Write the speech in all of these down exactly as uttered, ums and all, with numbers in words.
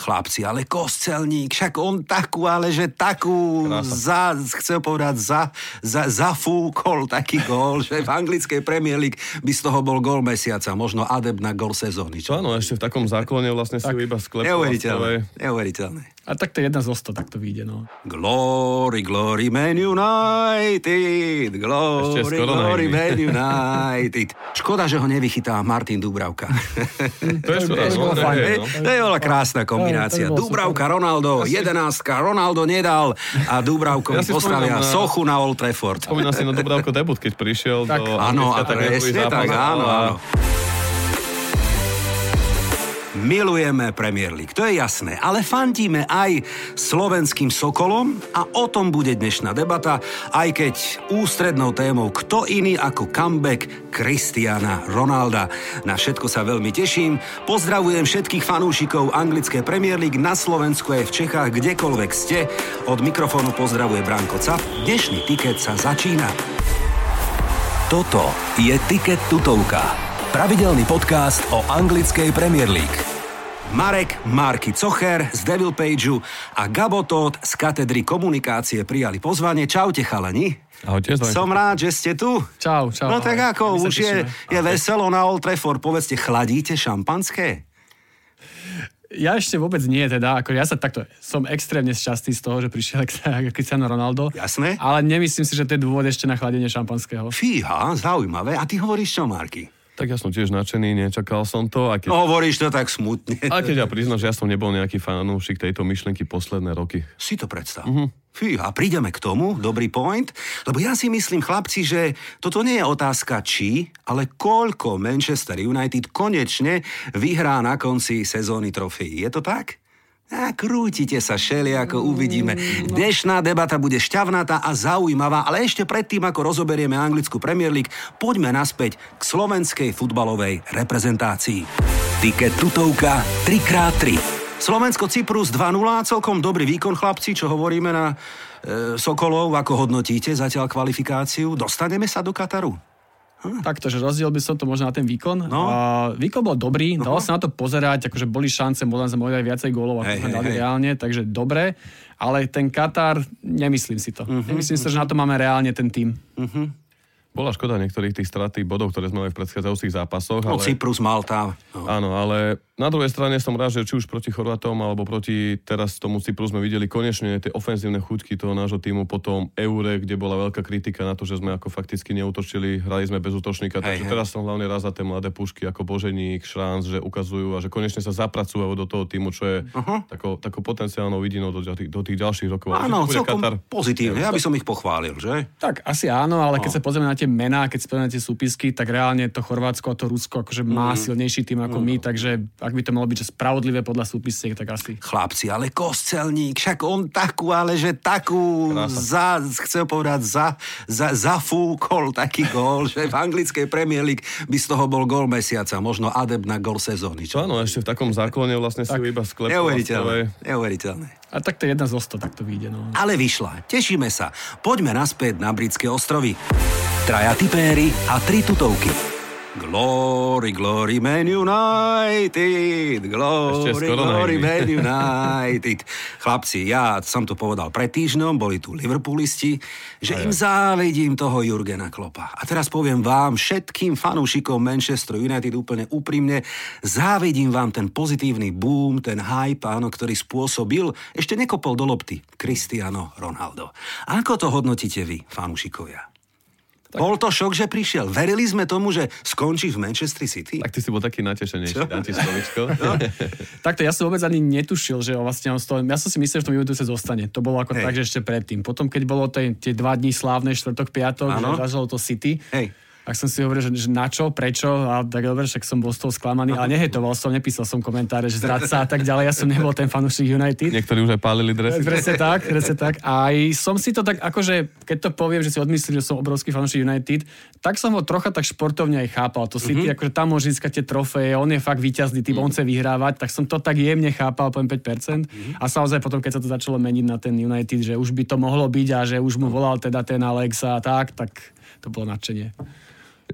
chlapci, ale Kostelník, však on takú, ale že takú, za, chcem povedať, za, za, zafúkol taký gól, že v anglickej Premier League by z toho bol gól mesiaca, možno adept na gól sezóny. Čo? Áno, ešte v takom záklone vlastne si ju iba sklepol. Neuveriteľné, neuveriteľné. A tak to je jedna z sto, tak to vyjde, no. Glory, glory, Man United, glory, glory, Man United. Škoda, že ho nevychytá Martin Dúbravka. To je škoda. To je veľa krásna kombinácia. Dúbravka, Ronaldo, jedenástka, Ronaldo nedal a Dúbravkovi postavia sochu na Old Trafford. Spomínam si na Dúbravko debut, keď prišiel do... Áno, a presne tak, áno, áno. Milujeme Premier League, to je jasné, ale fandíme aj slovenským Sokolom a o tom bude dnešná debata, aj keď ústrednou témou kto iný ako comeback Cristiana Ronalda. Na všetko sa veľmi teším, pozdravujem všetkých fanúšikov anglické Premier League na Slovensku aj v Čechách, kdekoľvek ste. Od mikrofónu pozdravuje Branko Čap, dnešný tiket sa začína. Toto je tiket tutovka. Pravidelný podcast o anglickej Premier League. Marek, Marky Cocher z Devil Pageu a Gabo Tóth z katedry komunikácie prijali pozvanie. Čaute chalani. Ahojte. Som rád, že ste tu. Čau, čau. No tak ahoj. Ako, už je, je veselo na Old Trafford. Povedzte, chladíte šampanské? Ja ešte vôbec nie, teda, ako ja sa takto, som extrémne šťastný z toho, že prišiel Cristiano Ronaldo. Jasné. Ale nemyslím si, že to je dôvod ešte na chladenie šampanského. Fíha, zaujímavé. A ty hovoríš čo, Marky? Tak ja som tiež nadšený, nečakal som to. A keď... Hovoríš to tak smutne. Ale keď ja priznám, že ja som nebol nejaký fanúšik tejto myšlienky posledné roky. Si to predstav. Mhm. Fíj, a prídeme k tomu, dobrý point, lebo ja si myslím, chlapci, že toto nie je otázka či, ale koľko Manchester United konečne vyhrá na konci sezóny trofej. Je to tak? A krútite sa šeliako, uvidíme. Dnešná debata bude šťavnatá a zaujímavá, ale ešte predtým, ako rozoberieme anglickú Premier League, poďme naspäť k slovenskej futbalovej reprezentácii. Tiket tutovka tri krát tri. Slovensko-Cyprus dva nula, celkom dobrý výkon, chlapci, čo hovoríme na e, Sokolov, ako hodnotíte zatiaľ kvalifikáciu? Dostaneme sa do Kataru? Hm. Takto, že rozdiel by som to možno na ten výkon. No. Uh, výkon bol dobrý, dalo sa na to pozerať, akože boli šance, možno sme mohli aj viacej gólov, ako hey, sme dali hey, reálne, takže dobre, ale ten Katar, nemyslím si to. Uh-huh, nemyslím uh-huh. si, že na to máme reálne ten tím. Uh-huh. Bola škoda niektorých tých straty bodov, ktoré sme mali v predchádzajúcich zápasoch. No, ale... Cyprus, Malta. No. Áno, ale na druhej strane som rád, že či už proti Chorvátom, alebo proti teraz tomu Cypru sme videli konečne tie ofenzívne chuťky toho nášho týmu po tom Eure, kde bola veľká kritika na to, že sme ako fakticky neútočili, hrali sme bez útočníka. Hej, takže hej. Teraz som hlavne rád za tie mladé pušky ako Boženík, Šranc, že ukazujú a že konečne sa zapracujú do toho týmu, čo je uh-huh. takou, takou potenciálnou vidinou do, do tých ďalších rokov. Áno, celkom Katar... pozitívne, ja by som ich pochválil, že? Tak asi áno, ale no. Keď sa pozrieme na tie mená, keď spomíname tie súpisky, tak reálne to Chorvátsko a to Rusko akože má mm. silnejší tým ako mm. my, takže ak by to malo byť že spravodlivé podľa súpisiek, tak asi. Chlapci, ale Kostelník, však on takú, ale že takú, za, chcem povedať, za, za, zafúkol taký gól, že v anglickej Premier League by z toho bol gól mesiaca, možno adept na gól sezóny. Čo? Áno, ešte v takom záklone vlastne si ju iba sklepol. Neuveriteľné, neuveriteľné. A tak to je jedna z sto, tak to vyjde. No. Ale vyšla, tešíme sa. Poďme naspäť na Britské ostrovy. Traja tipéri a tri tutovky. Glory, glory, Man United, glory, glory, Man United. Chlapci, ja som to povedal pred týždňom, boli tu Liverpoolisti, že aj, im závidím toho Jurgena Kloppa. A teraz poviem vám, všetkým fanúšikom Manchester United úplne úprimne, závidím vám ten pozitívny boom, ten hype, áno, ktorý spôsobil, ešte nekopol do lopty, Cristiano Ronaldo. Ako to hodnotíte vy, fanúšikovia? Tak. Bol to šok, že prišiel. Verili sme tomu, že skončí v Manchester City. Tak ty si bol taký natešenejší, dám ti slovičko. No. Takto, ja som vôbec ani netušil, že vlastne on stoj... Ja som si myslel, že v tom Juventusu zostane. To bolo ako hey. tak, že ešte predtým. Potom, keď bolo tie, tie dva dní slávne, štvrtok, piatok, že zažalo to City, hey. tak som si hovoril, že, že na čo, prečo, a tak dobre, však som bol z toho sklamaný, ale nehejtoval som, nepísal som komentáre, že zradca a tak ďalej. Ja som nebol ten fanúšik United. Niektorí už aj pálili dresy. Presne tak, presne tak. Aj som si to tak, akože, keď to poviem, že si odmyslím, že som obrovský fanúšik United, tak som ho trocha tak športovne aj chápal. To City, mm-hmm. akože tam môže získať tie trofeje, on je fakt víťazný typ, mm-hmm. on chce vyhrávať, tak som to tak jemne chápal, poviem päť percent. Mm-hmm. A samozrejme potom, keď sa to začalo meniť na ten United, že už by to mohlo byť a že už mu volal teda ten Alex a tak, tak to bolo nadšenie.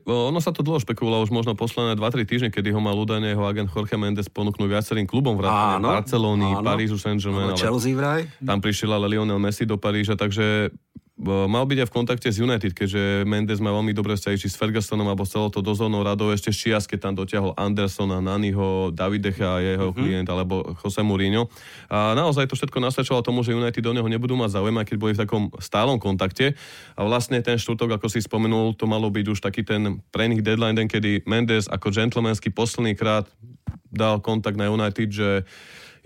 Ono sa to dlho špekulovalo už možno posledné dva tri týždne, kedy ho mal údajne jeho agent Jorge Mendes ponúknuť viacerým klubom vrátane Barcelony, Parížu Saint-Germain, ale Chelsea vraj. Tam prišiel ale Lionel Messi do Paríža, takže mal byť aj v kontakte s United, keďže Mendes má veľmi dobré vzťahy či s Fergusonom alebo s celou to dozornou radou ešte z Chias, keď tam dotiahol Andersona, Naniho, Davidecha a jeho mm-hmm. klient, alebo Jose Mourinho. A naozaj to všetko nasvedčovalo tomu, že United do neho nebudú mať záujem, aj keď boli v takom stálom kontakte. A vlastne ten štvrtok, ako si spomenul, to malo byť už taký ten pre nich deadline, den, kedy Mendes ako gentlemanský posledný krát dal kontakt na United, že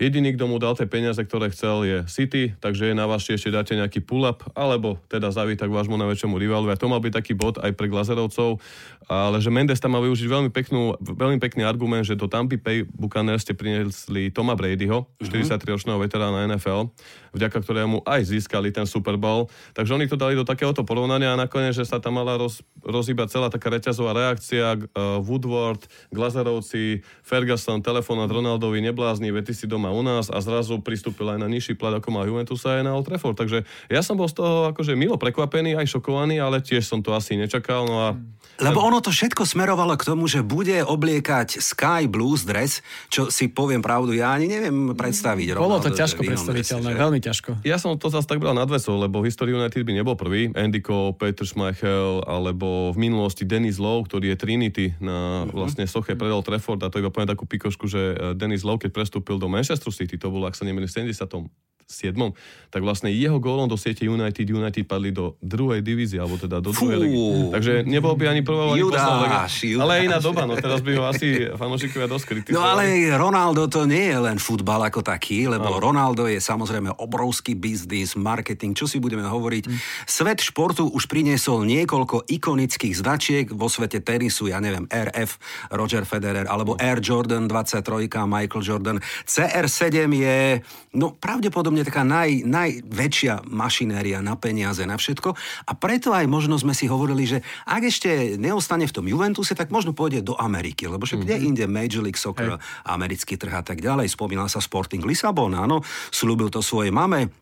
jediný, kto mu dal tie peniaze, ktoré chcel, je City, takže je na vás, či ešte dáte nejaký pull-up, alebo teda zavítať vášmu najväčšiemu rivalu. A to mal byť taký bod aj pre Glazerovcov, ale že Mendes tam mal využiť veľmi, peknú, veľmi pekný argument, že do Tampa Bay Buccaneers ste priniesli Toma Bradyho, štyridsaťtriročného veterána en ef el, vďaka ktorému aj získali ten Super Bowl. Takže oni to dali do takéhoto porovnania a nakoniec, že sa tam mala roz, rozhýbať celá taká reťazová reakcia, uh, Woodward, Glazerovci, Ferguson, telefón od Ronaldovi, neblázni, ve ty si doma u nás, a zrazu pristúpil aj na nižší plat, ako mal Juventus aj na Old Trafford. Takže ja som bol z toho akože milo prekvapený, aj šokovaný, ale tiež som to asi nečakal. No a... Lebo ono to všetko smerovalo k tomu, že bude obliekať Sky Blues dress, čo si poviem pravdu, ja ani neviem predstaviť. Bolo to ťažko predstaviteľné, že... veľmi ťažko. Ja som to zase tak bral nadvesol, lebo v histórii United by nebol prvý. Andy Cole, Peter Schmeichel, alebo v minulosti Dennis Lowe, ktorý je Trinity na vlastne soche pred Old Trafford, a to iba poviem takú pikošku, že Dennis Lowe, keď prestúpil do Manchester City, to bolo, ak sa nemýlim, v sedemdesiatom siedmom, tak vlastne jeho gólom do siete United, United padli do druhej divízie, alebo teda do druhej ligy. Takže nebol by ani prvou, ani poslednou. Ale aj iná doba, no teraz by ho asi fanúšikovia dosť kritizovali. No ale Ronaldo to nie je len futbal ako taký, lebo no. Ronaldo je samozrejme obrovský biznis, marketing, čo si budeme hovoriť. Hm. Svet športu už priniesol niekoľko ikonických značiek vo svete tenisu, ja neviem, er ef, Roger Federer, alebo Air Jordan dvadsaťtri, Michael Jordan, cé er sedem je, no pravdepodobne taká naj, najväčšia mašinéria na peniaze, na všetko, a preto aj možno sme si hovorili, že ak ešte neostane v tom Juventuse, tak možno pôjde do Ameriky, lebo však mm-hmm. kde inde Major League Soccer, hey. Americký trh a tak ďalej, spomínal sa Sporting Lisabon, áno, slúbil to svojej mame.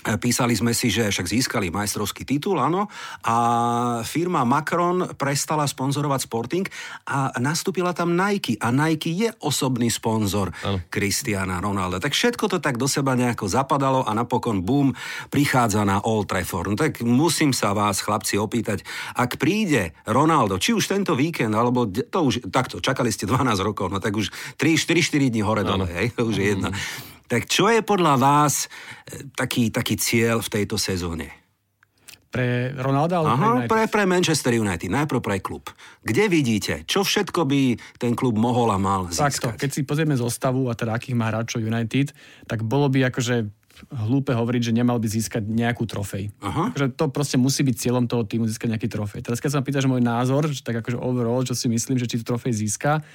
Písali sme si, že však získali majstrovský titul, áno, a firma Macron prestala sponzorovať Sporting a nastúpila tam Nike, a Nike je osobný sponzor Cristiana Ronalda. Tak všetko to tak do seba nejako zapadalo a napokon boom, prichádza na Old Trafford. No tak musím sa vás, chlapci, opýtať, ak príde Ronaldo, či už tento víkend, alebo to už, takto, čakali ste dvanásť rokov, no tak už tri štyri štyri dní hore dole, hej, to už je jedna. Tak čo je podľa vás taký, taký cieľ v tejto sezóne? Pre Ronalda alebo Aha, pre, pre Manchester United, najprv pre klub. Kde vidíte, čo všetko by ten klub mohol a mal získať? Takto, keď si pozrieme zostavu a teda akých má hráčov United, tak bolo by akože hlúpe hovoriť, že nemal by získať nejakú trofej. Aha. Takže to proste musí byť cieľom toho týmu získať nejaký trofej. Teraz keď sa ma pýtaš môj názor, že tak akože overall, čo si myslím, že či tu trofej získa,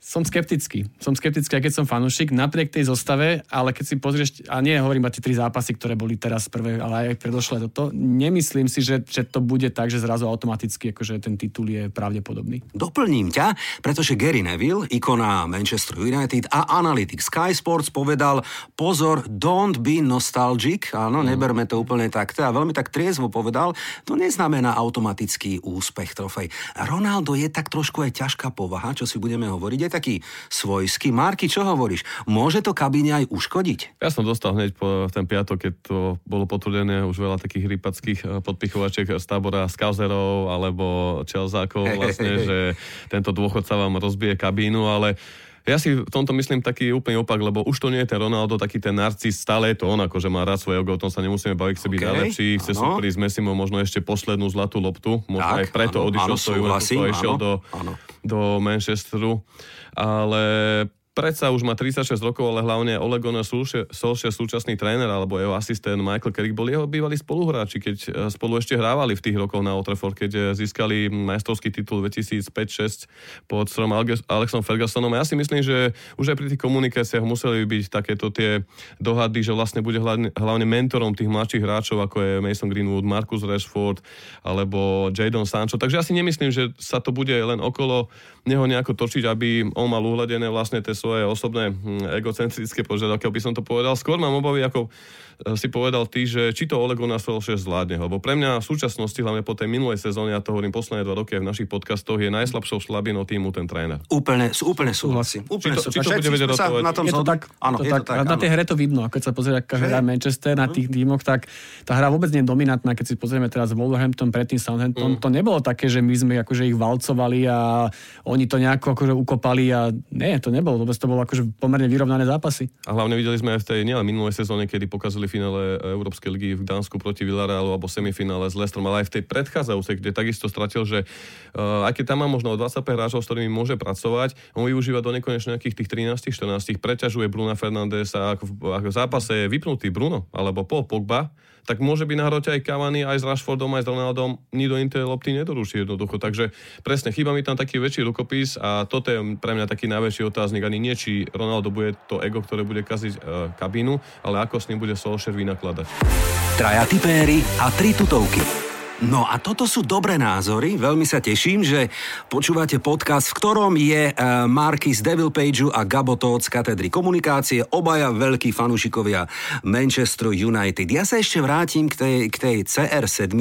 Som skeptický. Som skeptický, aj keď som fanúšik, napriek tej zostave, ale keď si pozrieš, a nie hovorím iba tie tri zápasy, ktoré boli teraz prvé, ale aj predošlé toto, nemyslím si, že, že to bude tak, že zrazu automaticky akože ten titul je pravdepodobný. Doplním ťa, pretože Gary Neville, ikona Manchester United a analytik Sky Sports, povedal, pozor, don't be nostalgic, áno, neberme to úplne takto, a veľmi tak triezvo povedal, to neznamená automatický úspech trofej. Ronaldo je tak trošku aj ťažká povaha, čo si budeme hovoriť, taký svojský. Marky, čo hovoríš? Môže to kabíne aj uškodiť? Ja som dostal hneď po ten piatok, keď to bolo potvrdené, už veľa takých rypackých podpichovačiek z tábora z Kauzerov alebo Čelzákov vlastne, hey, hey, hey. že tento dôchodca vám rozbije kabínu, ale ja si v tomto myslím taký úplný opak, lebo už to nie je ten Ronaldo, taký ten narcis, stále je to on, akože má rád svoje ego, o tom sa nemusíme baviť, chce okay, byť najlepší, chce súperiť s Messimom, možno ešte poslednú zlatú loptu, možno tak, aj preto áno, odišiel svoj Juventusu a išiel do, do Manchesteru, ale... Predsa už má tridsaťšesť rokov, ale hlavne Ole Gunnar Solskjær, súčasný tréner, alebo jeho asistent Michael Carrick, boli jeho bývalí spoluhráči, keď spolu ešte hrávali v tých rokoch na Old Trafford, keď získali majstrovský titul dvetisícpäť šesť pod Sirom Alexom Fergusonom. A ja si myslím, že už aj pri tých komunikáciách museli byť takéto tie dohady, že vlastne bude hlavne mentorom tých mladších hráčov, ako je Mason Greenwood, Marcus Rashford, alebo Jadon Sancho. Takže ja si nemyslím, že sa to bude len okolo neho nejako točiť, aby on mal uhľadené vlastne tie svoje osobné egocentrické požiadavky, by som to povedal. Skôr mám obavy, ako si povedal ty, že či to Ole Gunnar Solskjær zvládne, lebo pre mňa v súčasnosti, hlavne po tej minulej sezóne, ja to hovorím posledné dva roky v našich podcastoch, je najslabšou slabinou tímu ten tréner. Úplne, úplne súhlasím. Úplne či to, či to bude vedieť dotovať? Na tom je to tak, áno, je to tak. Na tej hre to vidno, keď sa pozrieme, aká hra Manchester na tých tímoch, tak tá hra vôbec nie je dominantná, keď si pozrieme teraz Wolverhampton predtým Southampton, mm. to nebolo také, že my sme akože ich valcovali a oni to nejako akože ukopali a nie, to nebolo, vôbec to bolo akože pomerne vyrovnané zápasy. A hlavne videli sme aj v tej nielen minulej sezóne, kedy pokazali finále Európskej ligy v Dánsku proti Villarealu alebo semifinále s Leicesterom, ale aj v tej predchádzajúcej, kde takisto stratil, že uh, aj keď tam má možno dvadsaťpäť hráčov, s ktorými môže pracovať, on využíva do nekonečne nejakých tých trinásť štrnásť, preťažuje Bruna Fernandesa, ako v, ako v zápase je vypnutý Bruno alebo Paul Pogba, tak môže byť na hrote aj Cavani, aj s Rashfordom, aj s Ronaldom, nikto im tej lopty nedoruší jednoducho. Takže presne, chýba mi tam taký väčší rukopis a toto je pre mňa taký najväčší otáznik, ani nie či Ronaldo bude to ego, ktoré bude kaziť e, kabínu, ale ako s ním bude Solskjær vynakladať. Traja tipéri a tri tutovky. No a toto sú dobré názory. Veľmi sa teším, že počúvate podcast, v ktorom je Marky z Devil Pageu a Gabo Tóth z katedry komunikácie, obaja veľkí fanúšikovia Manchesteru United. Ja sa ešte vrátim k tej, k tej cé er sedem,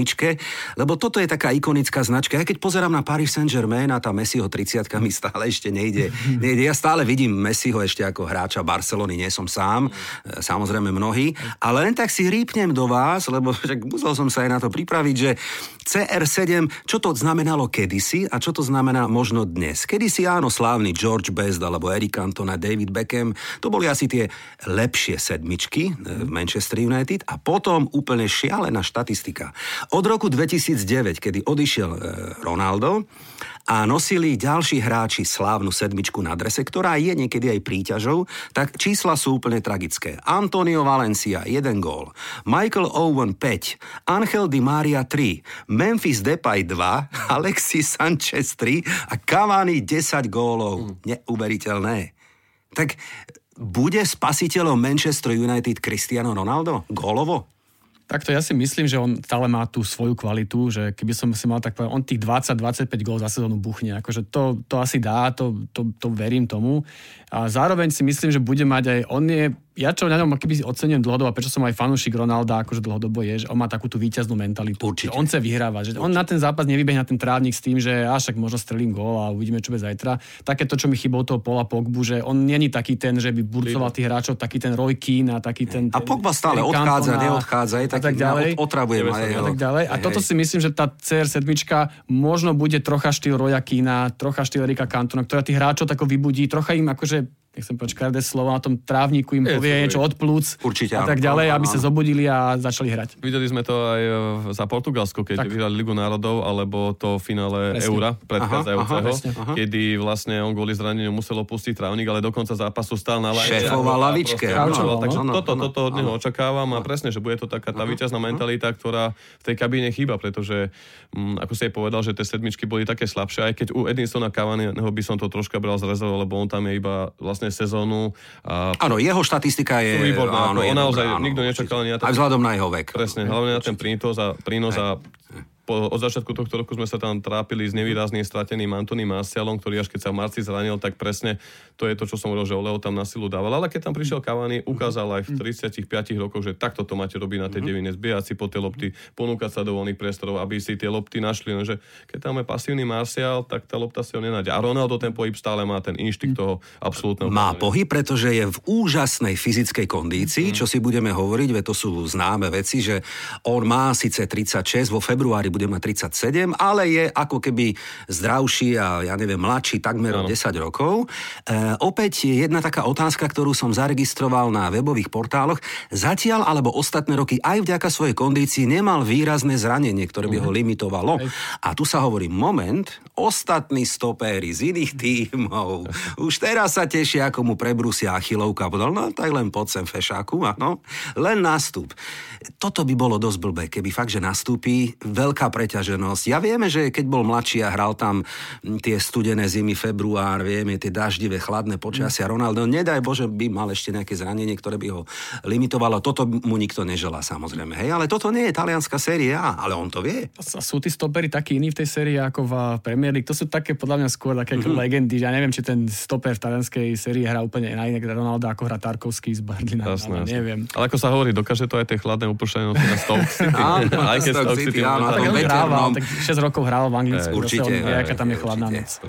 lebo toto je taká ikonická značka. Ja keď pozerám na Paris Saint-Germain a tá Messiho tridsiatka mi stále ešte nejde. nejde. Ja stále vidím Messiho ešte ako hráča Barcelony, nie som sám, samozrejme mnohí, ale len tak si rýpnem do vás, lebo však musel som sa aj na to pripraviť, že cé er sedem, čo to znamenalo kedysi a čo to znamená možno dnes. Kedysi áno, slávny George Best alebo Eric Cantona, David Beckham, to boli asi tie lepšie sedmičky v Manchester United a potom úplne šialená štatistika. Od roku dvetisícdeväť, kedy odišiel Ronaldo a nosili ďalší hráči slávnu sedmičku na drese, ktorá je niekedy aj príťažou, tak čísla sú úplne tragické. Antonio Valencia, jeden gól. Michael Owen, päť. Angel Di Maria, tri. Memphis Depay, dva. Alexis Sanchez, tri. A Cavani, desať gólov. Neuveriteľné. Tak bude spasiteľom Manchester United Cristiano Ronaldo? Gólovo? Takto ja si myslím, že on stále má tú svoju kvalitu, že keby som si mal tak povedať, on tých dvadsať dvadsaťpäť gólov za sezónu buchne, akože to, to asi dá, to, to, to verím tomu. A zároveň si myslím, že bude mať aj, on je, ja čo na ňom keby ocenujem dlhodobo, prečo som aj fanúšik Ronalda, akože dlhodobo je, že on má takú tú víťaznú mentalitu. Určite. On sa vyhráva, že on na ten zápas nevybehne na ten trávnik s tým, že až tak možno strelím gól a uvidíme, čo bude zajtra. Také to, čo mi chýbalo toho Paula Pogbu, že on není taký ten, že by burcoval tých hráčov, taký ten Roy Keane a taký ten, ten a Pogba stále odchádza, neodchádza. A tak ďalej. Otravuje ma a tak ďalej. A toto si myslím, že tá cé er sedem možno bude trocha štýl Roya Keanea, trocha štýl Erika Cantona, ktorá tých hráčov tako vybudí, trocha im akože, nechcem povedať škaredé slovo, na tom trávniku im je, povie je, niečo od plúc a tak ďalej, áno, aby sa zobudili a začali hrať. Videli sme to aj za Portugalsko, keď tak vyhrali Ligu národov, alebo to finále presne. Eura predchádzajúceho, aha, aha, kedy vlastne on kvôli zraneniu musel opustiť trávnik, ale do konca zápasu stál na lavičke. Šéfoval lavičke. Takže toto, toto od neho očakávam a presne, že bude to taká tá víťazná mentalita, ktorá v tej kabíne chýba, pretože m, ako si aj povedal, že tie sedmičky boli také slabšie, aj keď u Edinsona Cavaniho by som to troška bral z rezervou, lebo on tam je iba vlastne sezónu. Áno, jeho štatistika je výborná. Áno, on naozaj dobrá, áno, nikto nečakal. Na ten, aj vzhľadom na jeho vek. Presne, hlavne na ten prínos a prínos a po, od začiatku tohto roku sme sa tam trápili s nevýrazným strateným Antonym Marcialom, ktorý až keď sa Marci zranil, tak presne to je to, čo som hovoril, že Oleo tam na silu dával. Ale keď tam prišiel Cavani, ukázal aj v tridsiatich piatich rokoch, že takto to máte robiť na tej devine, zbiehať si po tie lopty, ponúkať sa do voľných priestorov, aby si tie lopty našli. Lenže keď tam je pasívny Marcial, tak tá lopta si ho nenájde. A Ronaldo ten pohyb stále má ten inštinkt toho absolútneho. Má pohyb, pohyb, pretože je v úžasnej fyzickej kondícii, čo si budeme hovoriť, veď to sú známe veci, že on má síce tridsaťšesť, vo februári bude mať tridsaťsedem, ale je ako keby zdravší a ja neviem, mladší takmer o desať rokov. E, opäť jedna taká otázka, ktorú som zaregistroval na webových portáloch. Zatiaľ alebo ostatné roky aj vďaka svojej kondícii nemal výrazné zranenie, ktoré by ho limitovalo. A tu sa hovorí, moment, ostatní stopéri z iných tímov už teraz sa tešia, ako mu prebrúsia achilovka. Podal, no tak len poď sem fešáku, áno. Len nástup. Toto by bolo dosť blbé, keby fakt, že nastúpi veľká preťaženosť. Ja vieme, že keď bol mladší a hral tam tie studené zimy, február, vieme, tie daždivé, chladné počasia. Ronaldo, nedaj Bože, by mal ešte nejaké zranenie, ktoré by ho limitovalo. Toto mu nikto neželá, samozrejme. Hej, ale toto nie je talianská série A, ale on to vie. Sú tí stoperi takí iní v tej sérii ako v Premier Premier League, to sú také podľa mňa skôr také mm-hmm. legendy, že ja neviem, či ten stoper v talianskej sérii hrá úplne na inak Ronaldo ako hrá Tarkovský z Berlína, ale neviem. Ale ako sa hovorí, dokáže to aj tie chladné upršenie na Stoke City. Aj keď Stoke City hrával, tak šesť rokov hral v Anglicku. Určite. Jaká tam je chladná noc.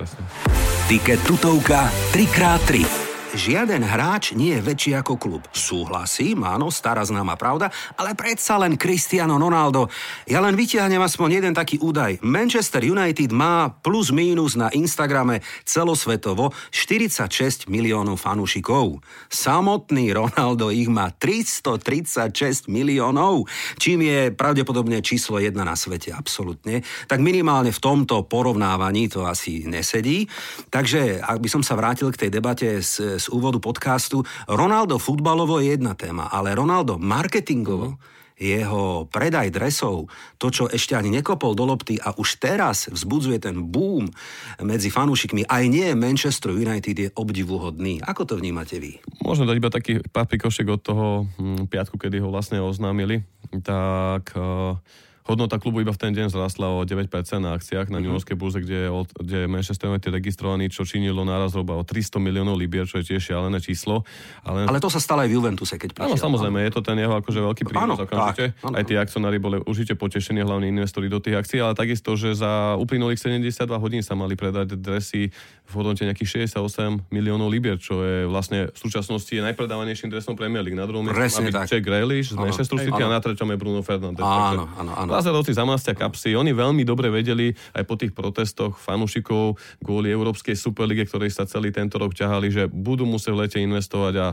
Tiket tutovka tri krát tri. Žiaden hráč nie je väčší ako klub. Súhlasím, áno, stará známa pravda, ale predsa len Cristiano Ronaldo. Ja len vytiahnem aspoň jeden taký údaj. Manchester United má plus mínus na Instagrame celosvetovo štyridsaťšesť miliónov fanúšikov. Samotný Ronaldo ich má tristotridsaťšesť miliónov, čím je pravdepodobne číslo jedna na svete, absolútne. Tak minimálne v tomto porovnávaní to asi nesedí. Takže, ak by som sa vrátil k tej debate s z úvodu podcastu. Ronaldo futbalovo je jedna téma, ale Ronaldo marketingovo, jeho predaj dresov, to, čo ešte ani nekopol do lopty a už teraz vzbudzuje ten boom medzi fanúšikmi, aj nie Manchester United je obdivuhodný. Ako to vnímate vy? Možno dať iba taký papikošek od toho piatku, kedy ho vlastne oznámili. Tak hodnota klubu iba v ten deň zrastla o deväť percent na akciách na New Yorkskej burze, kde je, kde je Manchester United registrovaný, čo činilo náraz zhruba o tristo miliónov libier, čo je tiež šialené číslo. Ale... ale to sa stalo aj v Juventuse, keď prišiel. Áno, samozrejme, je to ten jeho akože veľký prínos. Aj tí akcionári boli určite potešení, hlavne investori do tých akcií, ale takisto, že za uplynulých sedemdesiatdva hodín sa mali predať dresy v hodnote nejakých šesťdesiatosem miliónov libier, čo je vlastne v súčasnosti je najpredávanejším dresom Premier League. Na druhom mieste má byť Jack Grealish z Manchester City a na treťom je Bruno Fernandes. Áno, áno, áno. Lazarovci zamástia kapsy. Oni veľmi dobre vedeli aj po tých protestoch fanúšikov kvôli Európskej superlige, ktorej sa celý tento rok ťahali, že budú musieť v lete investovať a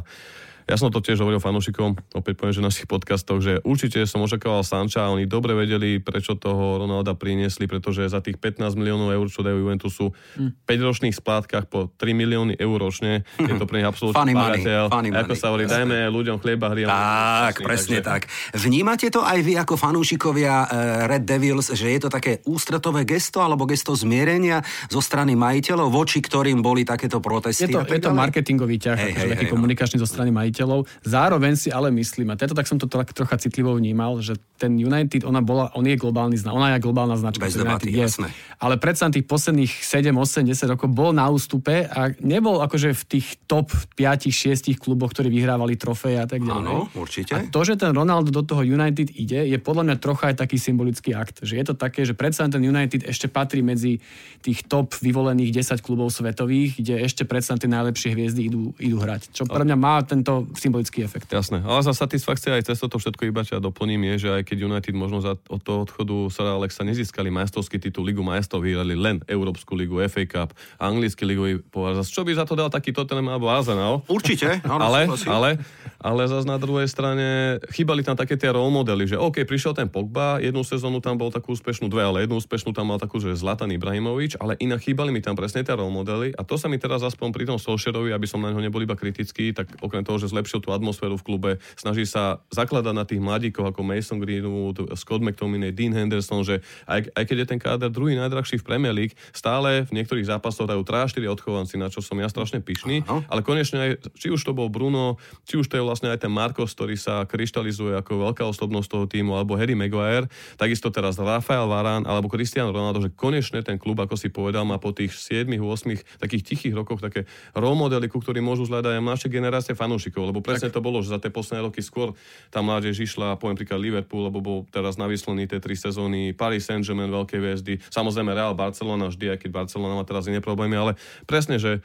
ja som to tiež hovoril fanúšikom, opäť poviem, že v našich podcastoch, že určite som očakával Sancha a oni dobre vedeli, prečo toho Ronalda priniesli, pretože za tých pätnásť miliónov eur, čo dajú Juventusu, v päťročných splátkach po tri milióny eur ročne, je to pre nich absolútny párateľ. Ako sa hovorí, dajme ľuďom chlieba, hry. Tak, presne tak. Vnímate to aj vy ako fanúšikovia Red Devils, že je to také ústretové gesto, alebo gesto zmierenia zo strany majiteľov, voči ktorým boli takéto protesty? Je to, je to marketingový ťah, taký komunikačný zo strany majiteľov. Zároveň si ale myslím, a teda tak som to tak trocha citlivo vnímal, že ten United, ona bola, on je globálny znak, ona je globálna značka. Bez debaty, jasné. Ale predsa tých posledných sedem, osem, desať rokov bol na ústupe a nebol akože v tých top päť, šesť kluboch, ktorí vyhrávali trofeje a tak ďalej. Áno, určite. A to, že ten Ronaldo do toho United ide, je podľa mňa trocha aj taký symbolický akt, že je to také, že predsa ten United ešte patrí medzi tých top vyvolených desať klubov svetových, kde ešte predsa tie najlepšie hviezdy idú, idú hrať. Čo pre mňa má tento symbolický efekt. Jasné, ale za satisfakcia aj cez toto všetko iba ťa doplním je, že aj keď United možno za, od toho odchodu Sir Alexa nezískali majstrovský titul, Ligu majstrov, vyhrali len Európsku ligu, ef á Cup, anglický ligový pohár. Čo by za to dal taký Tottenham alebo Arsenal? Určite. ale, ale, ale zase na druhej strane chýbali tam také tie role modely, že OK, prišiel ten Pogba, jednu sezónu tam bol takú úspešnú, dve, ale jednu úspešnú tam mal takú, že Zlatan Ibrahimovič, ale inak chýbali mi tam presne tie role modely a to sa mi teraz aspoň pri tom Solskjærovi, aby som na neho nebol iba kritický, tak okrem toho, že zlepšil tú atmosféru v klube, snaží sa zakladať na tých mladíkoch ako Mason Greenwood, Scott McTominay, Dean Henderson, že aj, aj keď je ten káder druhý najdrahší v Premier League, stále v niektorých zápasoch dajú tri štyri odchovanci, na čo som ja strašne pyšný, uh-huh. ale konečne aj, či už to bol Bruno, či už to je vlastne aj ten Marcos, ktorý sa kryštalizuje ako veľká osobnosť toho tímu, alebo Harry Maguire, takisto teraz Rafael Varane, alebo Cristiano Ronaldo, že konečne ten klub, ako si povedal, má po tých siedmich, ôsmich takých tichých rokoch také role modely, ku ktorým môžu zhľadať aj mladšie generácie fanúšikov. Lebo presne tak to bolo, že za tie posledné roky skôr tá mládež išla, poviem príklad Liverpool, lebo bol teraz navýslený tie tri sezóny, Paris Saint-Germain, veľké hviezdy, samozrejme Real, Barcelona vždy, aj keď Barcelona má teraz iné problémy, ale presne, že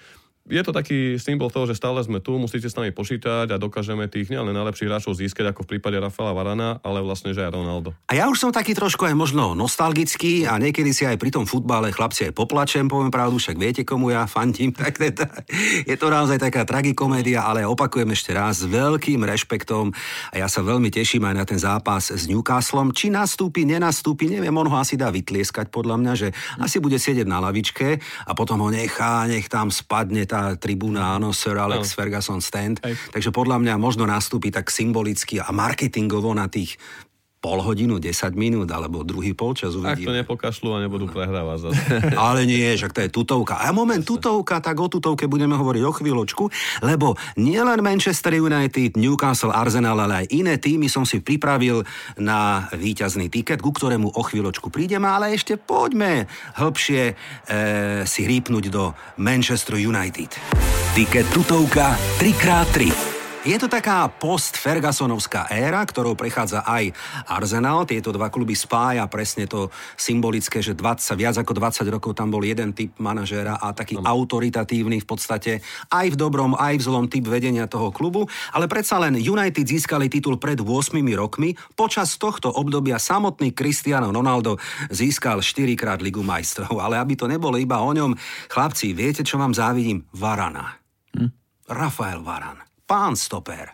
je to taký symbol toho, že stále sme tu, musíte s nami počítať a dokážeme tých nielen najlepších hráčov získať, ako v prípade Rafaela Varana, ale vlastne že aj Ronaldo. A ja už som taký trošku aj možno nostalgický a niekedy si aj pri tom futbale chlapci aj poplačem, poviem pravdu, však viete komu ja fandím, tak teda je to naozaj taká tragikomédia, ale opakujem ešte raz s veľkým rešpektom a ja sa veľmi teším aj na ten zápas s Newcastlom. Či nastúpi, nenastúpi, neviem, on ho asi dá vytlieskať podľa mňa, že asi bude sedieť na lavičke a potom ho nechá, nech tam spadne tá tribúna, áno, Sir Alex no. Ferguson stand. Hej. Takže podľa mňa možno nastúpi tak symbolicky a marketingovo na tých pol hodinu, desať minút, alebo druhý polčas uvidíme. Ak to nepokašľú a nebudú prehrávať zase. Ale nie, však to je tutovka. A moment, tutovka, tak o tutovke budeme hovoriť o chvíľočku, lebo nielen Manchester United, Newcastle, Arsenal, ale aj iné týmy som si pripravil na víťazný tiket, ku ktorému o chvíľočku prídeme, ale ešte poďme hĺbšie e, si rýpnuť do Manchester United. Tiket tutovka tri krát tri. Je to taká post-Fergusonovská éra, ktorou prechádza aj Arsenal. Tieto dva kluby spája presne to symbolické, že dvadsať, viac ako dvadsať rokov tam bol jeden typ manažéra a taký no. autoritatívny v podstate aj v dobrom, aj v zlom typ vedenia toho klubu. Ale predsa len United získali titul pred ôsmimi rokmi. Počas tohto obdobia samotný Cristiano Ronaldo získal štyrikrát Ligu majstrov. Ale aby to nebolo iba o ňom, chlapci, viete, čo vám závidím? Varana. Hm? Rafael Varane. Pán stoper.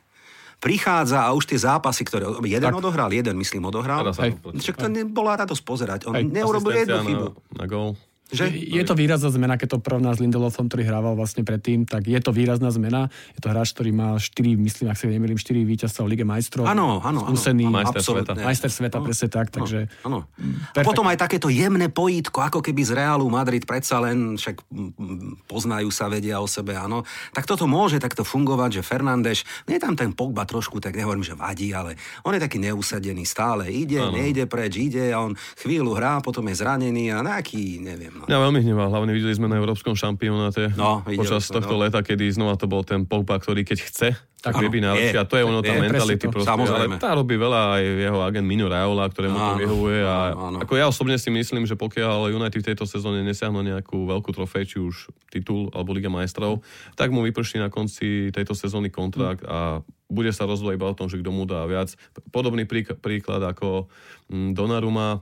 Prichádza a už tie zápasy, ktoré jeden tak. odohral, jeden myslím odohral. Však to nebola radosť pozerať. On Hej. neurobil jednu chybu. Na, na gól. Že? Je to výrazná zmena, keď to porovná s Lindelofom, ktorý hrával vlastne predtým, tak je to výrazná zmena. Je to hráč, ktorý má štyri, myslím, ak sa nemýlim, štyri víťazstva v Lige majstrov. Áno, áno, skúsený majster sveta. Majster sveta, presne tak, ano, takže. Áno. A potom aj takéto jemné pojítko, ako keby z Realu Madrid predsa len, však poznajú sa, vedia o sebe, áno. Tak toto môže takto fungovať, že Fernandes, nie tam ten Pogba trošku, tak nehovorím, že vadí, ale on je taký neusadený stále. Ide, ano. nejde preč, ide a on chvíľu hrá, potom je zranený a nejaký, neviem. No. Ja veľmi hnevá, hlavne videli sme na európskom šampionáte no, počas sme, tohto no. leta, kedy znova to bol ten Pogba, ktorý keď chce, tak vybí na a to je ono tá mentality proste, ale tá robí veľa aj jeho agent Mino Raiola, ktorému to vyhovuje a áno. ako ja osobne si myslím, že pokiaľ United v tejto sezóne nesiahnu nejakú veľkú trofej, či už titul alebo Liga majstrov, tak mu vyprší na konci tejto sezóny kontrakt hm. a bude sa rozhodovať iba o tom, že kto mu dá viac. Podobný prík- príklad ako Donnarumma,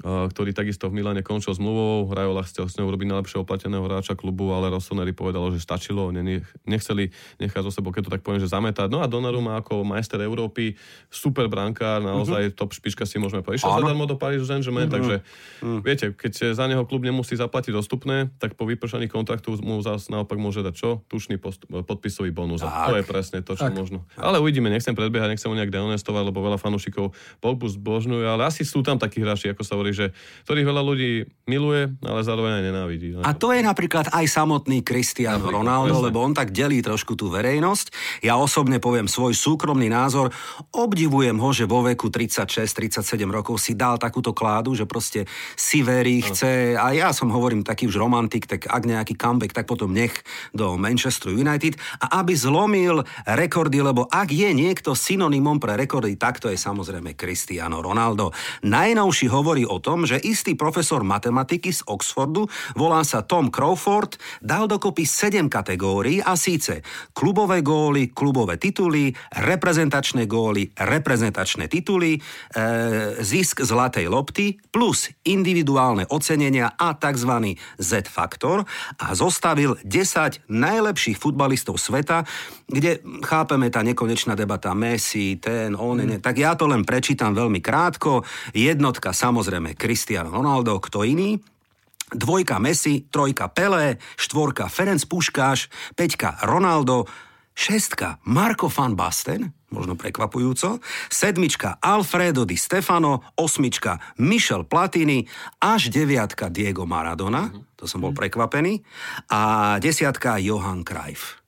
ktorý takisto v Miláne končil zmluvou. Raiola chcel s ňou robiť najlepšieho plateného hráča klubu, ale Rossoneri povedalo, že stačilo, nech, nechceli nechať zo sebou, keď to tak poviem, že zametať. No a Donnarumma ako majster Európy, super brankár, naozaj top špička si môžeme povedať. Išiel zadarmo do Paris Saint-Germain, mm-hmm. takže mm. viete, keď za neho klub nemusí zaplatiť dostupné, tak po vypršaní kontraktu mu zás naopak môže dať čo? Tučný post- podpisový bonus. To je presne to, čo tak. možno. Ale uvidíme, nechcem predbiehať, nechcem ho nejak dehonestovať, lebo veľa fanúšikov Pogbu zbožňuje, ale asi sú tam takí hráči, ako sa hovorí, že ktorých veľa ľudí miluje, ale zároveň aj nenávidí. A to je napríklad aj samotný Cristiano Ronaldo, presne. lebo on tak delí trošku tú verejnosť. Ja osobne poviem svoj súkromný názor. Obdivujem ho, že vo veku tridsaťšesť tridsaťsedem rokov si dal takúto kládu, že proste si verí, chce. A ja som hovorím taký už romantik, tak ak nejaký comeback, tak potom nech do Manchester United. A aby zlomil rekordy, lebo ak je niekto synonymom pre rekordy, tak to je samozrejme Cristiano Ronaldo. Najnovší hovorí o tom, že istý profesor matematiky z Oxfordu, volá sa Tom Crawford, dal dokopy sedem kategórií a síce klubové góly, klubové tituly, reprezentačné góly, reprezentačné tituly, e, zisk zlatej lopty plus individuálne ocenenia a tzv. Z-faktor a zostavil desať najlepších futbalistov sveta, kde chápeme tá nekonečná debata Messi, ten, onen, mm. tak ja to len prečítam veľmi krátko. Jednotka samozrejme Cristiano Ronaldo, kto iný? Dvojka Messi, trojka Pelé, štvorka Ferenc Puškáš, peťka Ronaldo, šestka Marco van Basten, možno prekvapujúco, sedmička Alfredo Di Stefano, osmička Michel Platini, až deviatka Diego Maradona, to som bol prekvapený, a desiatka Johan Cruyff.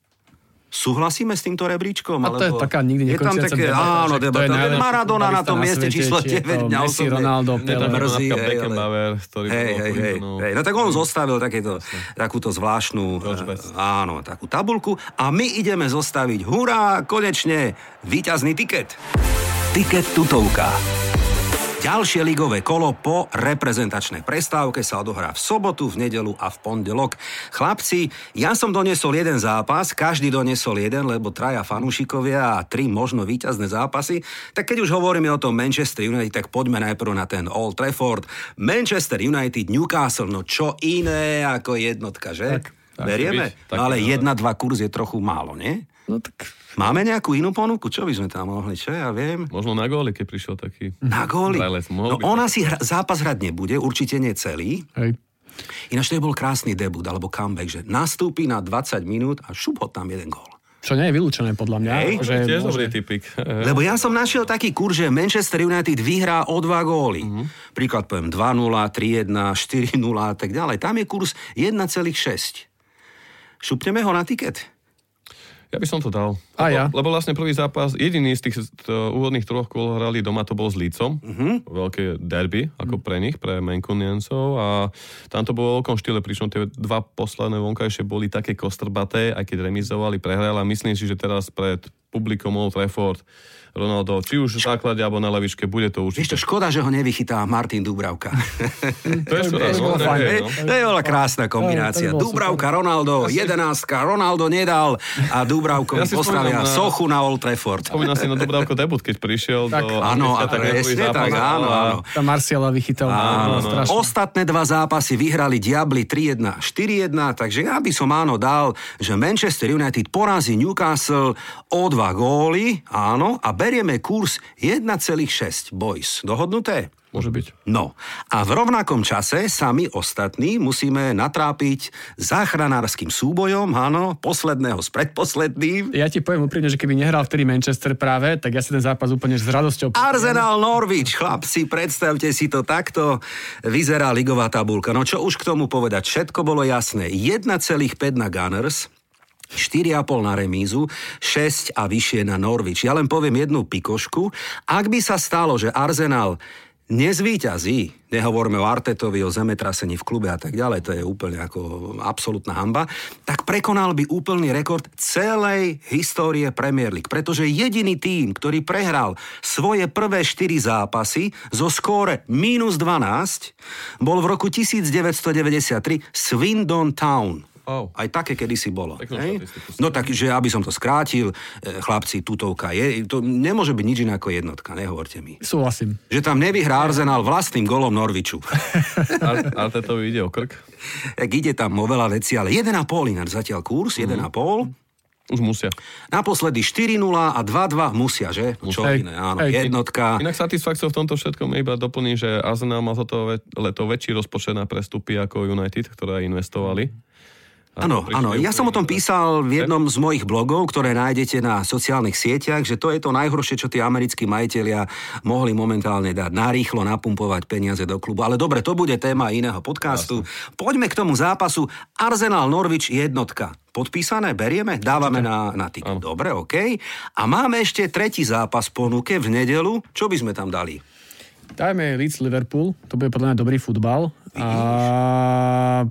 Súhlasíme s týmto rebríčkom? A to je taká nikdy nekončiaca debata. Áno, debata. Maradona na tom mieste číslo deväť. Messi, Ronaldo, Pelé, napríklad Beckenbauer. No tak on zostavil takéto, takúto zvláštnu áno, takú tabuľku a my ideme zostaviť, hurá, konečne, víťazný tiket. Tiket tutovka. Ďalšie ligové kolo po reprezentačnej prestávke sa odohrá v sobotu, v nedeľu a v pondelok. Chlapci, ja som doniesol jeden zápas, každý doniesol jeden, lebo traja fanúšikovia a tri možno víťazné zápasy. Tak keď už hovoríme o tom Manchester United, tak poďme najprv na ten Old Trafford. Manchester United, Newcastle, no čo iné ako jednotka, že? Tak, tak berieme? Byť, ale jedna dva kurz je trochu málo, nie? No tak. Máme nejakú inú ponuku? Čo by sme tam mohli? Čo ja viem? Možno na góli, keď prišiel taký. Na góli? No ona si hra, zápas hrať nebude, určite nie celý. Hej. Ináč to je bol krásny debut, alebo comeback, že nastúpi na dvadsať minút a šup ho tam jeden gól. Čo nie je vylúčené, podľa mňa. Hej, že to je môže... dobrý typik. Lebo ja som našiel taký kur, že Manchester United vyhrá o dva góly. Mm-hmm. Príklad poviem dva nula, tri jeden, štyri nula a tak ďalej. Tam je kurz jeden celá šesť. Šupneme ho na tiket. Ja by som to dal. A lebo, ja. Lebo vlastne prvý zápas, jediný z tých úvodných troch kôl hrali doma, to bol s Leedsom. Mm-hmm. Veľké derby, ako mm-hmm. pre nich, pre Mancuniancov. A tam to bolo veľkom štýle, pričom tie dva posledné vonkajšie boli také kostrbaté, aj keď remizovali, prehrali. A myslím si, že teraz pred publikom Old Trafford Ronaldo, či už v základe, alebo na lavičke, bude to určite. Víš to, škoda, že ho nevychytá Martin Dúbravka. To je škoda, no, no, no. To je veľa krásna kombinácia. Dúbravka, Ronaldo, jedenástka, Ronaldo nedal a Dúbravkovi ja postavia na... sochu na Old Trafford. Spomínam si na Dúbravko debut, keď prišiel tak, do... Áno, a presne tak, áno, áno. Tá Marciala vychytal. Áno, áno. Ostatné dva zápasy vyhrali Diabli tri jedna, štyri jedna, takže ja by som áno dal, že Manchester United porazí Newcastle o dva góly, áno, a berieme kurz jeden celá šesť, boys. Dohodnuté? Môže byť. No. A v rovnakom čase sami ostatní musíme natrápiť záchranárským súbojom, áno, posledného s predposledným. Ja ti poviem úprimne, že keby nehral vtedy Manchester práve, tak ja si ten zápas úplne s radosťou... Arsenal Norwich, chlapci, predstavte si to takto. Vyzerá ligová tabulka. No čo už k tomu povedať? Všetko bolo jasné. jeden celá päť na Gunners... štyri a pol na remízu, šesť a vyššie na Norwich. Ja len poviem jednu pikošku. Ak by sa stalo, že Arsenal nezvíťazí, nehovorme o Artetovi, o zemetrasení v klube a tak ďalej, to je úplne ako absolútna hanba, tak prekonal by úplný rekord celej histórie Premier League. Pretože jediný tým, ktorý prehral svoje prvé štyri zápasy zo skóre mínus dvanásť, bol v roku devätnásťstodeväťdesiattri Swindon Town. Oh. Aj také kedysi bolo. No takže, aby som to skrátil, chlapci, tutovka je, to nemôže byť nič iné ako jednotka, nehovorte mi. Súhlasím. Že tam nevyhrá Arsenal vlastným golom Norwichu. Ale to ide o krk? Tak ide tam o veľa vecí, ale jeden a pol ináč zatiaľ kurz, mm-hmm. jeden a pol. Už musia. Naposledy štyri nula a dva dva musia, že? Čo ej, iné, áno, ej, jednotka. Inak satisfakciou v tomto všetkom iba doplním, že Arsenal mal toto leto väčší rozpočet na prestupy ako United, ktoré investovali. Áno, áno. Ja som o tom písal v jednom z mojich blogov, ktoré nájdete na sociálnych sieťach, že to je to najhoršie, čo tí americkí majitelia mohli momentálne dať. Narýchlo napumpovať peniaze do klubu. Ale dobre, to bude téma iného podcastu. Jasne. Poďme k tomu zápasu. Arsenal Norwich jednotka. Podpísané, berieme, dávame na, na tiket. Dobre, okej. Okay. A máme ešte tretí zápas v ponuke v nedeľu. Čo by sme tam dali? Dajme Leeds Liverpool. To bude podľa mňa dobrý futbal. A...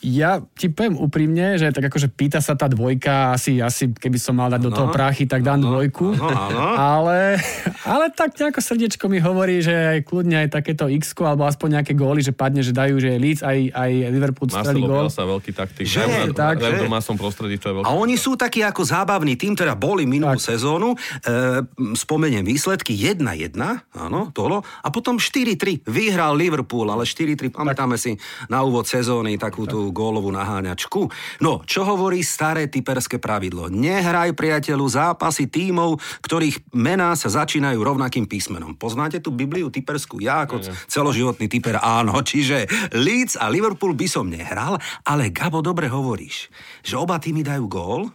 Ja ti poviem úprimne, že tak akože pýta sa tá dvojka, asi, asi keby som mal dať do toho prachy, tak dám dvojku, ale, ale tak nejako srdiečko mi hovorí, že kľudne aj takéto X-ko, alebo aspoň nejaké góly, že padne, že dajú, že Leeds aj, aj Liverpool strelí gól. Marcelo sa veľký taktik, že je, tak, že... prostredí, čo je veľký a oni sú takí ako zábavní, tým teda boli minulú tak. Sezónu, e, spomeniem výsledky jeden jeden, áno, tohlo, a potom štyri tri, vyhral Liverpool, ale štyri tri, pamätáme tak. Si na úvod sezóny takúto tak. Gólovú naháňačku. No, čo hovorí staré typerské pravidlo? Nehraj, priateľu, zápasy tímov, ktorých mená sa začínajú rovnakým písmenom. Poznáte tú Bibliu typerskú? Ja ako ne, ne. celoživotný typer, áno. Čiže Leeds a Liverpool by som nehral, ale Gabo, dobre hovoríš, že oba týmy dajú gól,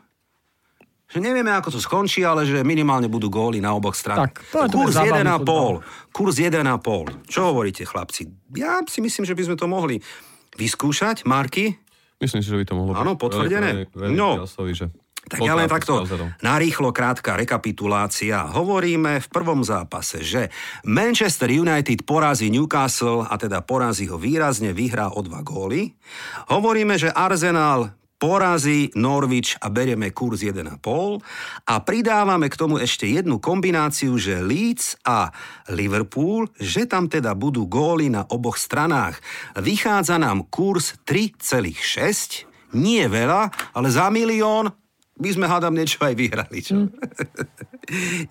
že nevieme, ako to skončí, ale že minimálne budú góly na oboch stranách. Kurz jeden a pol. Kurz jeden a pol. Čo hovoríte, chlapci? Ja si myslím, že by sme to mohli vyskúšať, Marky? Myslím si, že by to mohlo byť. Áno, potvrdené. No, tak ja len takto narýchlo krátka rekapitulácia. Hovoríme v prvom zápase, že Manchester United porazí Newcastle, a teda porazí ho výrazne, vyhrá o dva góly. Hovoríme, že Arsenal porazí Norwich a berieme kurz jeden a pol a pridávame k tomu ešte jednu kombináciu, že Leeds a Liverpool, že tam teda budú góly na oboch stranách. Vychádza nám kurz tri celá šesť, nie veľa, ale za milión by sme hádam niečo aj vyhrali, čo? Mm.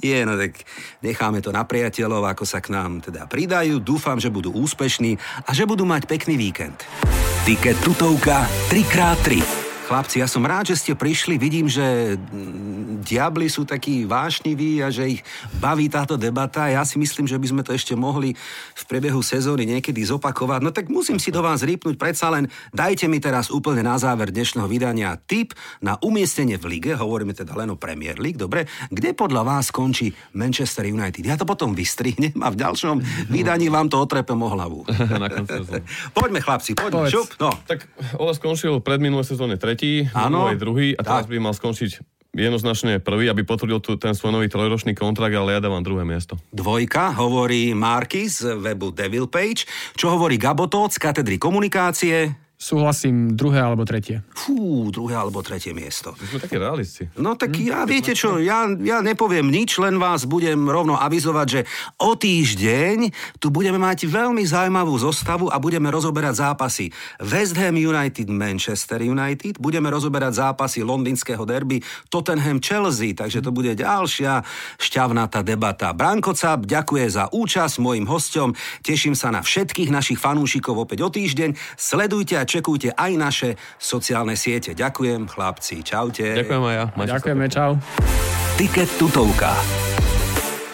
Je, no tak necháme to na priateľov, ako sa k nám teda pridajú. Dúfam, že budú úspešní a že budú mať pekný víkend. Tiket tutovka tri krát tri. Chlapci, ja som rád, že ste prišli. Vidím, že diabli sú takí vášniví a že ich baví táto debata. Ja si myslím, že by sme to ešte mohli v priebehu sezóny niekedy zopakovať. No tak musím si do vás rýpnuť. Predsa len dajte mi teraz úplne na záver dnešného vydania tip na umiestnenie v lige. Hovoríme teda len o Premier League, dobre? Kde podľa vás končí Manchester United? Ja to potom vystrihnem a v ďalšom vydaní vám to otrepem o hlavu. Na konci sezóny. Poďme, chlapci, poďme. Šup, no. Tak Ole skončil pred minulou sezónou tretí, aj druhý a teraz tak by mal skončiť jednoznačne prvý, aby potvrdil tu ten svoj nový trojročný kontrakt, ale ja dávam druhé miesto. Dvojka, hovorí Marky z webu Devil Page. Čo hovorí Gabo Tóth z katedry komunikácie? Súhlasím, druhé alebo tretie. Fú, druhé alebo tretie miesto. My sme takí realisti. No tak hm, ja, viete čo, ja, ja nepoviem nič, len vás budem rovno avizovať, že o týždeň tu budeme mať veľmi zaujímavú zostavu a budeme rozoberať zápasy West Ham United, Manchester United, budeme rozoberať zápasy londýnskeho derby Tottenham Chelsea, takže to bude ďalšia šťavnatá debata. Branko Čap ďakuje za účasť mojim hosťom, teším sa na všetkých našich fanúšikov opäť o týždeň, sledujte a čekujte aj naše sociálne siete. Ďakujem, chlapci. Čaute. Ďakujem aj ja. Máte Ďakujeme, čau. Tiket tutovka.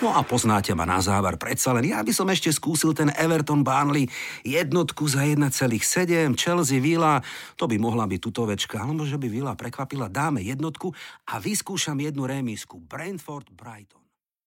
No a poznáte ma na záver predsa len. Ja by som ešte skúsil ten Everton Burnley jednotku za jeden celá sedem, Chelsea Villa, to by mohla byť tutovečka, alebo že by Villa prekvapila, dáme jednotku a vyskúšam jednu remísku Brentford Brighton.